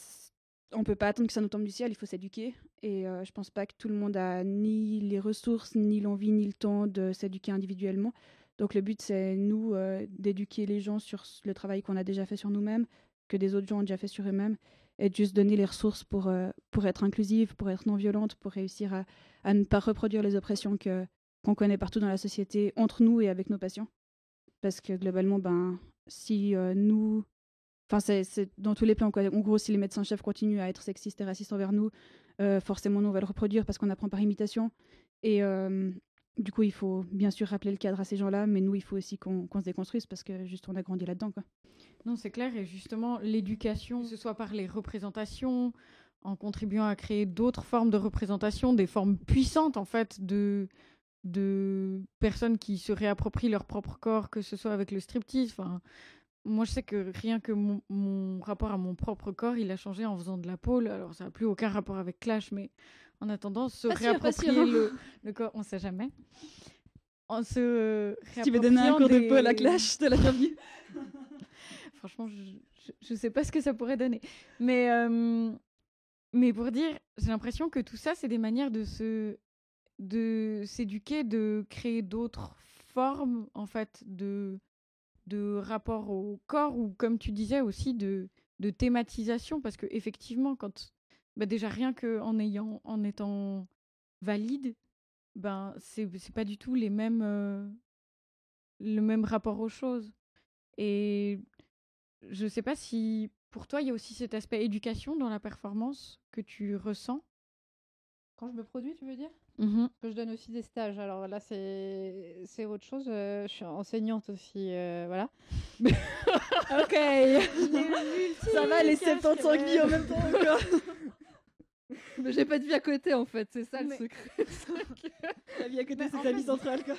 on peut pas attendre que ça nous tombe du ciel, il faut s'éduquer. Et je pense pas que tout le monde a ni les ressources, ni l'envie, ni le temps de s'éduquer individuellement. Donc le but, c'est nous d'éduquer les gens sur le travail qu'on a déjà fait sur nous-mêmes, que des autres gens ont déjà fait sur eux-mêmes, et de juste donner les ressources pour être inclusive, pour être non-violente, pour réussir à ne pas reproduire les oppressions qu'on connaît partout dans la société, entre nous et avec nos patients. Parce que globalement, ben, si nous... Enfin, c'est dans tous les plans, quoi. En gros, si les médecins-chefs continuent à être sexistes et racistes envers nous, forcément, nous, on va le reproduire parce qu'on apprend par imitation. Et du coup, il faut bien sûr rappeler le cadre à ces gens-là, mais nous, il faut aussi qu'on se déconstruise parce que juste, on a grandi là-dedans, quoi. Non, c'est clair. Et justement, l'éducation, que ce soit par les représentations, en contribuant à créer d'autres formes de représentation, des formes puissantes, en fait, de personnes qui se réapproprient leur propre corps, que ce soit avec le striptease, enfin... Moi, je sais que rien que mon rapport à mon propre corps, il a changé en faisant de la pole. Alors, ça n'a plus aucun rapport avec Clash, mais en attendant, réapproprier le corps, on ne sait jamais. En se réappropriant. Si tu veux donner un cours de pole à Clash, de la bienvenue. Franchement, je ne sais pas ce que ça pourrait donner. Mais pour dire, j'ai l'impression que tout ça, c'est des manières de s'éduquer, de créer d'autres formes, en fait, de rapport au corps ou, comme tu disais aussi, de thématisation. Parce qu'effectivement, déjà rien qu'en étant valide, ben, c'est pas du tout le même rapport aux choses. Et je sais pas si, pour toi, il y a aussi cet aspect éducation dans la performance que tu ressens. Quand je me produis, tu veux dire ? Mmh. Je donne aussi des stages. Alors là, c'est autre chose. Je suis enseignante aussi, voilà. Ok. Ça va, les 75 vies en même temps. Mais j'ai pas de vie à côté, en fait. C'est ça le secret. La vie à côté, c'est la vie centrale, quoi.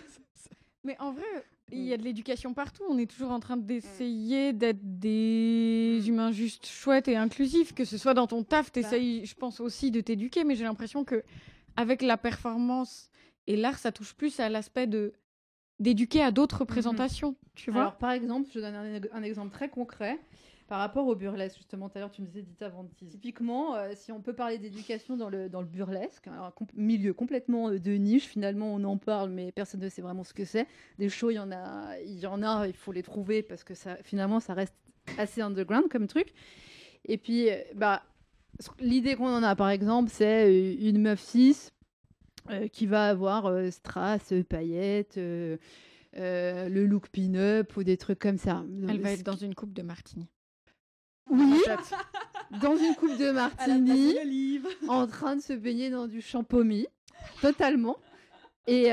Mais en vrai, il y a de l'éducation partout. On est toujours en train d'essayer d'être des humains juste chouettes et inclusifs. Que ce soit dans ton taf, t'essayes, je pense, aussi de t'éduquer. Mais j'ai l'impression que avec la performance et l'art, ça touche plus à l'aspect de d'éduquer à d'autres représentations, tu vois. Alors, par exemple, je donne un exemple très concret par rapport au burlesque. Justement, tout à l'heure, tu me disais Dita Von Teese. Typiquement, si on peut parler d'éducation dans le burlesque, alors, milieu complètement de niche, finalement, on en parle, mais personne ne sait vraiment ce que c'est. Des shows, il y en a, il faut les trouver parce que ça, finalement, ça reste assez underground comme truc. Et puis, l'idée qu'on en a, par exemple, c'est une meuf cis qui va avoir strass, paillettes, le look pin-up ou des trucs comme ça. Elle va être dans une coupe de martini. Oui, dans une coupe de martini, en train de se baigner dans du champomis, totalement. Et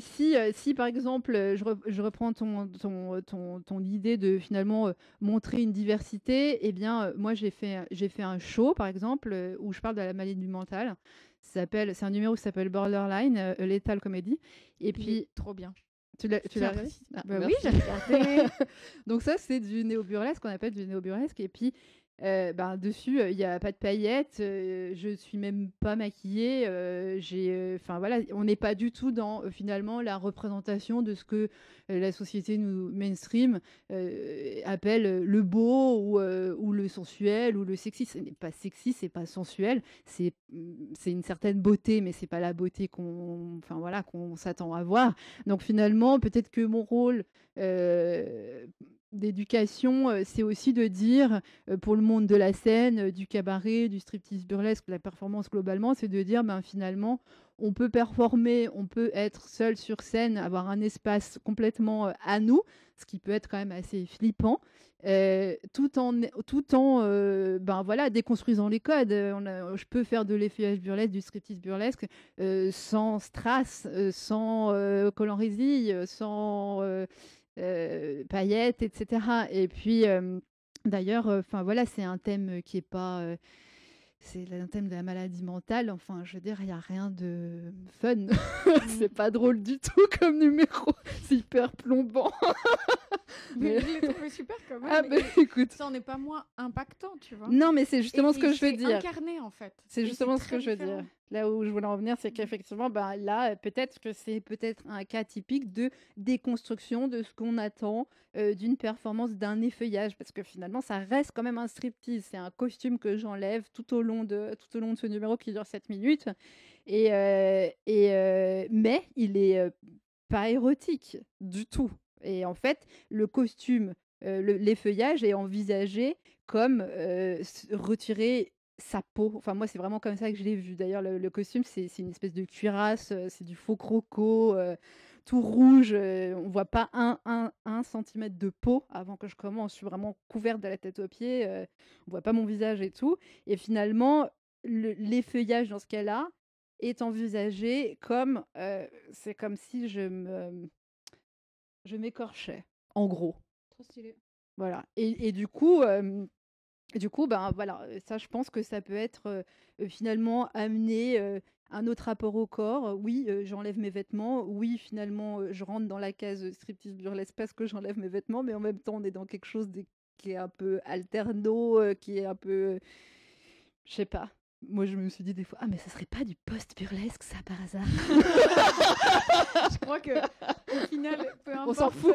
si par exemple, je reprends ton idée de finalement montrer une diversité, eh bien, moi, j'ai fait un show, par exemple, où je parle de la maladie du mental. C'est un numéro qui s'appelle Borderline, Lethal Comedy. Et puis, trop bien. Tu l'as regardé ? Oui, j'ai regardé. Donc ça, c'est du néo-burlesque, qu'on appelle du néo-burlesque. Et puis, dessus, il n'y a pas de paillettes, je ne suis même pas maquillée. On n'est pas du tout dans, finalement, la représentation de ce que la société mainstream appelle le beau ou le sensuel ou le sexy. Ce n'est pas sexy, ce n'est pas sensuel. C'est une certaine beauté, mais ce n'est pas la beauté qu'on s'attend à voir. Donc, finalement, peut-être que mon rôle... d'éducation, c'est aussi de dire, pour le monde de la scène, du cabaret, du striptease burlesque, de la performance globalement, c'est de dire, finalement, on peut performer, on peut être seul sur scène, avoir un espace complètement à nous, ce qui peut être quand même assez flippant, tout en déconstruisant les codes. Je peux faire de l'effeuillage burlesque, du striptease burlesque, sans strass, sans collant résille, sans... paillettes, etc. Et puis, d'ailleurs, c'est un thème qui est pas... c'est un thème de la maladie mentale. Enfin, je veux dire, il n'y a rien de fun. C'est pas drôle du tout comme numéro. C'est hyper plombant. Mais je l'ai trouvé super quand même. Écoute. Ça n'en est pas moins impactant, tu vois. Non, mais c'est justement ce que je veux dire. C'est incarné, en fait. C'est justement ce que je veux dire. Là où je voulais en venir, c'est qu'effectivement, là, peut-être que c'est peut-être un cas typique de déconstruction de ce qu'on attend d'une performance, d'un effeuillage, parce que finalement, ça reste quand même un striptease. C'est un costume que j'enlève tout au long de ce numéro qui dure 7 minutes, mais il est pas érotique du tout. Et en fait, le costume, l'effeuillage est envisagé comme retirer sa peau. Enfin, moi, c'est vraiment comme ça que je l'ai vu. D'ailleurs, le costume, c'est une espèce de cuirasse, c'est du faux croco, tout rouge. On voit pas un centimètre de peau avant que je commence. Je suis vraiment couverte de la tête aux pieds. On voit pas mon visage et tout. Et finalement, l'effeuillage, dans ce cas-là, est envisagé comme... c'est comme si je m'écorchais, en gros. Trop stylé. Voilà. Et du coup... ça, je pense que ça peut être finalement amener un autre rapport au corps. Oui, j'enlève mes vêtements. Oui, finalement, je rentre dans la case striptease burlesque parce que j'enlève mes vêtements. Mais en même temps, on est dans quelque chose qui est un peu alterno, qui est un peu... je sais pas. Moi, je me suis dit des fois, mais ça serait pas du post-burlesque, ça, par hasard. Je crois que, au final, peu importe, on s'en fout.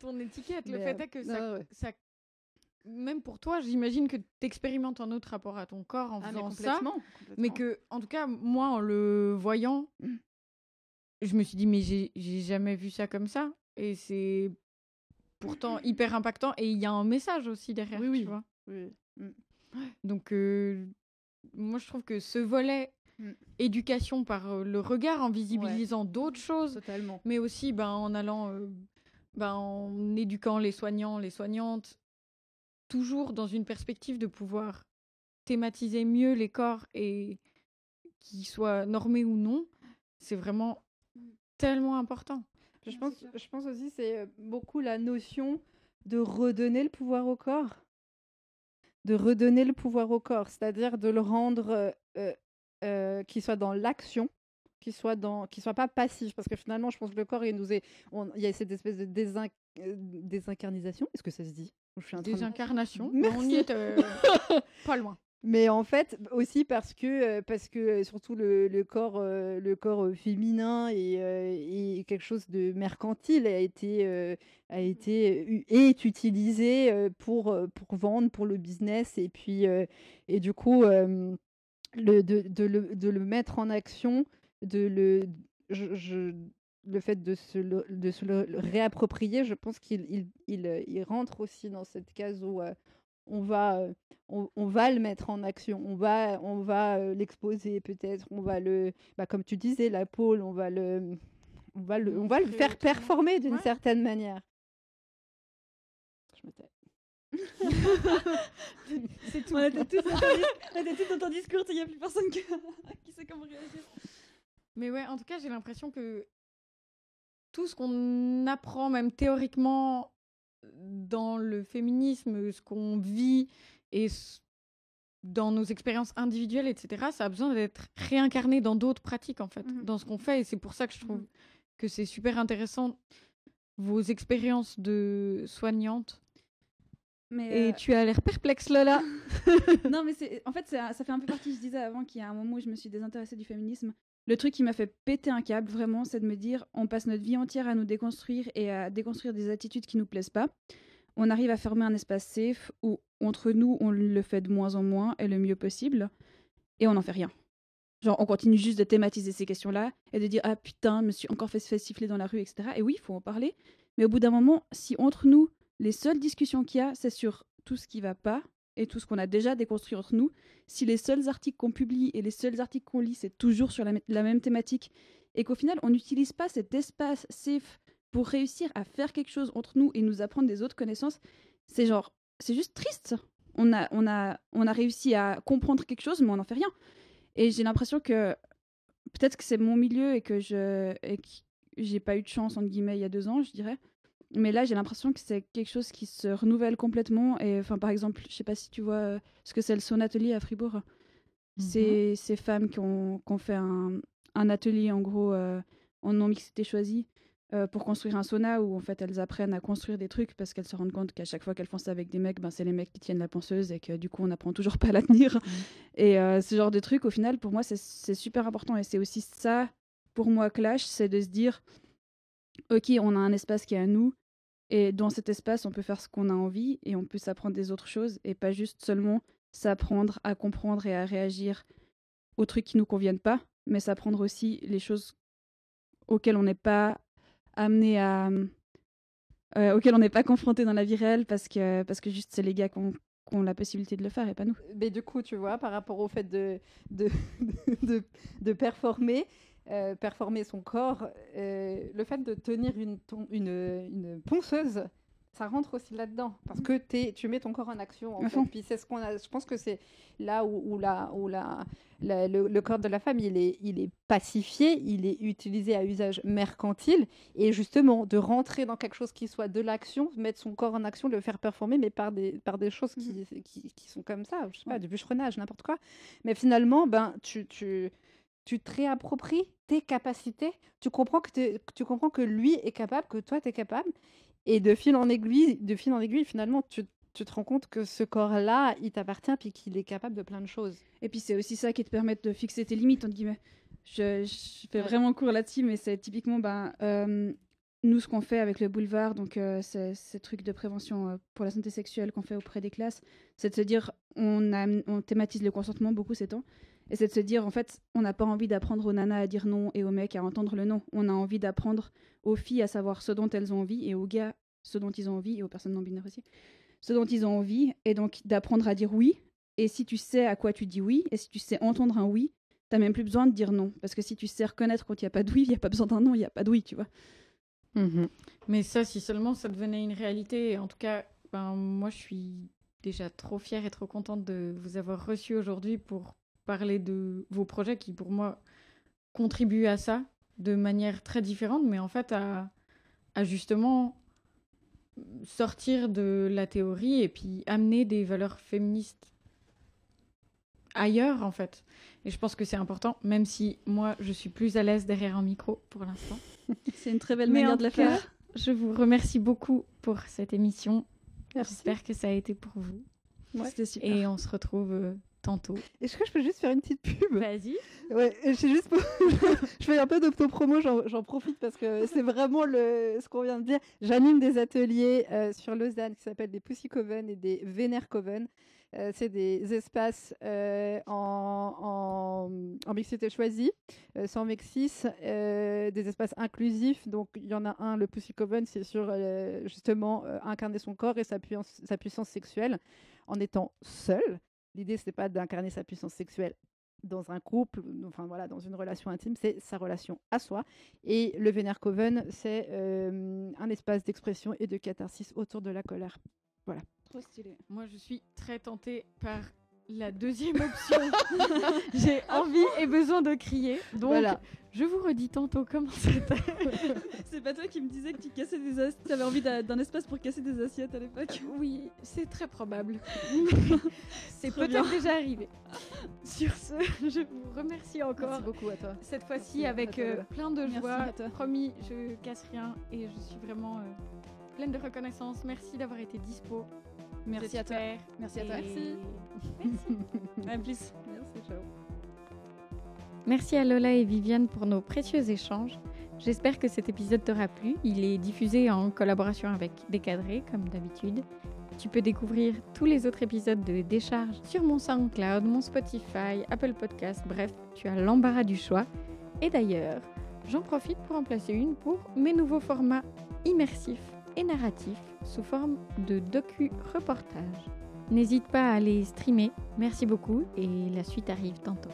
Ton étiquette, le fait est que ça... Même pour toi, j'imagine que tu expérimentes un autre rapport à ton corps en faisant complètement. Mais que, en tout cas, moi, en le voyant, je me suis dit, mais j'ai jamais vu ça comme ça. Et c'est pourtant hyper impactant. Et il y a un message aussi derrière, tu vois. Oui. Donc, moi, je trouve que ce volet éducation par le regard, en visibilisant d'autres choses, totalement. Mais aussi en allant, en éduquant les soignants, les soignantes, toujours dans une perspective de pouvoir thématiser mieux les corps et qu'ils soient normés ou non, c'est vraiment tellement important. Je pense aussi que c'est beaucoup la notion de redonner le pouvoir au corps. C'est-à-dire de le rendre qu'il soit dans l'action, qu'il soit pas passif, parce que finalement, je pense que le corps, il y a cette espèce de désincarnisation. Est-ce que ça se dit ? Désincarnation. On y est pas loin. Mais en fait, aussi parce que surtout le corps féminin et quelque chose de mercantile a été utilisé pour vendre, pour le business. Et puis, et du coup, le mettre en action, le fait de se le réapproprier, je pense qu'il rentre aussi dans cette case où on va le mettre en action, on va l'exposer peut-être, on va le, bah, comme tu disais, la pôle, on va le faire performer d'une certaine manière. Je me tais. C'est tout. On était tous dans ton discours, il n'y a plus personne qui sait comment réagir. Mais ouais, en tout cas, j'ai l'impression que tout ce qu'on apprend, même théoriquement, dans le féminisme, ce qu'on vit et dans nos expériences individuelles, etc., ça a besoin d'être réincarné dans d'autres pratiques, en fait, dans ce qu'on fait. Et c'est pour ça que je trouve que c'est super intéressant, vos expériences de soignante. Mais et tu as l'air perplexe, Lola. Non, mais ça fait un peu partie, je disais avant, qu'il y a un moment où je me suis désintéressée du féminisme. Le truc qui m'a fait péter un câble, vraiment, c'est de me dire, on passe notre vie entière à nous déconstruire et à déconstruire des attitudes qui nous plaisent pas. On arrive à fermer un espace safe où, entre nous, on le fait de moins en moins et le mieux possible, et on n'en fait rien. Genre, on continue juste de thématiser ces questions-là et de dire, ah putain, je me suis encore fait siffler dans la rue, etc. Et oui, il faut en parler. Mais au bout d'un moment, si entre nous, les seules discussions qu'il y a, c'est sur tout ce qui va pas et tout ce qu'on a déjà déconstruit entre nous, si les seuls articles qu'on publie et les seuls articles qu'on lit, c'est toujours sur la même thématique, et qu'au final, on n'utilise pas cet espace safe pour réussir à faire quelque chose entre nous et nous apprendre des autres connaissances, c'est juste triste. On a réussi à comprendre quelque chose, mais on n'en fait rien. Et j'ai l'impression que peut-être que c'est mon milieu et que j'ai pas eu de chance, entre guillemets, il y a 2 ans, je dirais. Mais là, j'ai l'impression que c'est quelque chose qui se renouvelle complètement. Et, enfin, par exemple, je ne sais pas si tu vois ce que c'est le Sauna Atelier à Fribourg. C'est ces femmes qui ont fait un atelier, en gros, en non-mixité choisie, pour construire un sauna où, en fait, elles apprennent à construire des trucs parce qu'elles se rendent compte qu'à chaque fois qu'elles font ça avec des mecs, ben, c'est les mecs qui tiennent la penseuse et que, du coup, on n'apprend toujours pas à la tenir. Et ce genre de truc, au final, pour moi, c'est super important. Et c'est aussi ça, pour moi, Clash, c'est de se dire, ok, on a un espace qui est à nous, et dans cet espace, on peut faire ce qu'on a envie et on peut s'apprendre des autres choses et pas juste seulement s'apprendre à comprendre et à réagir aux trucs qui ne nous conviennent pas, mais s'apprendre aussi les choses auxquelles on n'est pas amené à... auxquelles on n'est pas confronté dans la vie réelle parce que juste c'est les gars qu'on a la possibilité de le faire et pas nous. Mais du coup, tu vois, par rapport au fait de performer... performer son corps, le fait de tenir une ponceuse, ça rentre aussi là-dedans parce que tu mets ton corps en action en fait. Puis c'est ce qu'on a, je pense que c'est là où le corps de la femme il est pacifié, il est utilisé à usage mercantile, et justement de rentrer dans quelque chose qui soit de l'action, mettre son corps en action, le faire performer, mais par des choses qui sont comme ça, je sais pas, du bûcheronnage, n'importe quoi, mais finalement ben tu te réappropries tes capacités, tu comprends que lui est capable, que toi t'es capable, et de fil en aiguille, finalement, tu te rends compte que ce corps-là, il t'appartient, puis qu'il est capable de plein de choses. Et puis c'est aussi ça qui te permet de fixer tes limites, entre guillemets. Je fais vraiment court là-dessus, mais c'est typiquement, nous, ce qu'on fait avec le Boulevard, donc ces trucs de prévention pour la santé sexuelle qu'on fait auprès des classes, c'est de se dire, on thématise le consentement beaucoup ces temps. Et c'est de se dire, en fait, on n'a pas envie d'apprendre aux nanas à dire non et aux mecs à entendre le non. On a envie d'apprendre aux filles à savoir ce dont elles ont envie, et aux gars ce dont ils ont envie, et aux personnes non binaires aussi, ce dont ils ont envie, et donc d'apprendre à dire oui. Et si tu sais à quoi tu dis oui, et si tu sais entendre un oui, t'as même plus besoin de dire non. Parce que si tu sais reconnaître quand il n'y a pas de oui, il n'y a pas besoin d'un non, il n'y a pas de oui, tu vois. Mmh. Mais ça, si seulement ça devenait une réalité, en tout cas, moi je suis déjà trop fière et trop contente de vous avoir reçu aujourd'hui pour parler de vos projets qui, pour moi, contribuent à ça de manière très différente, mais en fait à justement sortir de la théorie et puis amener des valeurs féministes ailleurs, en fait. Et je pense que c'est important, même si moi, je suis plus à l'aise derrière un micro pour l'instant. C'est une très belle manière de le faire. Je vous remercie beaucoup pour cette émission. Merci. J'espère que ça a été pour vous. Ouais. C'était super. Et on se retrouve tantôt. Est-ce que je peux juste faire une petite pub ? Vas-y. Ouais, c'est juste pour... je fais un peu d'opto-promo, j'en profite parce que c'est vraiment ce qu'on vient de dire. J'anime des ateliers sur Lausanne qui s'appellent des Pussy Coven et des Vener Coven. C'est des espaces en mixité choisie, sans mexis, des espaces inclusifs. Donc, il y en a un, le Pussy Coven, c'est sur justement incarner son corps et sa puissance sexuelle en étant seul. L'idée, ce n'est pas d'incarner sa puissance sexuelle dans un couple, enfin voilà, dans une relation intime, c'est sa relation à soi. Et le Vener Coven, c'est un espace d'expression et de catharsis autour de la colère. Voilà. Trop stylé. Moi, je suis très tentée par la deuxième option. J'ai envie et besoin de crier. Donc, voilà. Je vous redis tantôt comment c'était. C'est pas toi qui me disais que tu cassais des assiettes. T'avais envie d'un espace pour casser des assiettes à l'époque. Oui, c'est très probable. C'est très peut-être bien. Déjà arrivé. Sur ce, je vous remercie encore. Merci beaucoup à toi. Cette fois-ci, merci avec plein de joie. Promis, je casse rien et je suis vraiment... pleine de reconnaissance. Merci d'avoir été dispo. Merci à toi. Merci à toi. Merci. Merci. À plus. Merci, ciao. Merci à Lola et Viviane pour nos précieux échanges. J'espère que cet épisode t'aura plu. Il est diffusé en collaboration avec Décadré, comme d'habitude. Tu peux découvrir tous les autres épisodes de Décharge sur mon Soundcloud, mon Spotify, Apple Podcasts. Bref, tu as l'embarras du choix. Et d'ailleurs, j'en profite pour en placer une pour mes nouveaux formats immersifs et narratif sous forme de docu-reportage. N'hésite pas à les streamer. Merci beaucoup et la suite arrive tantôt.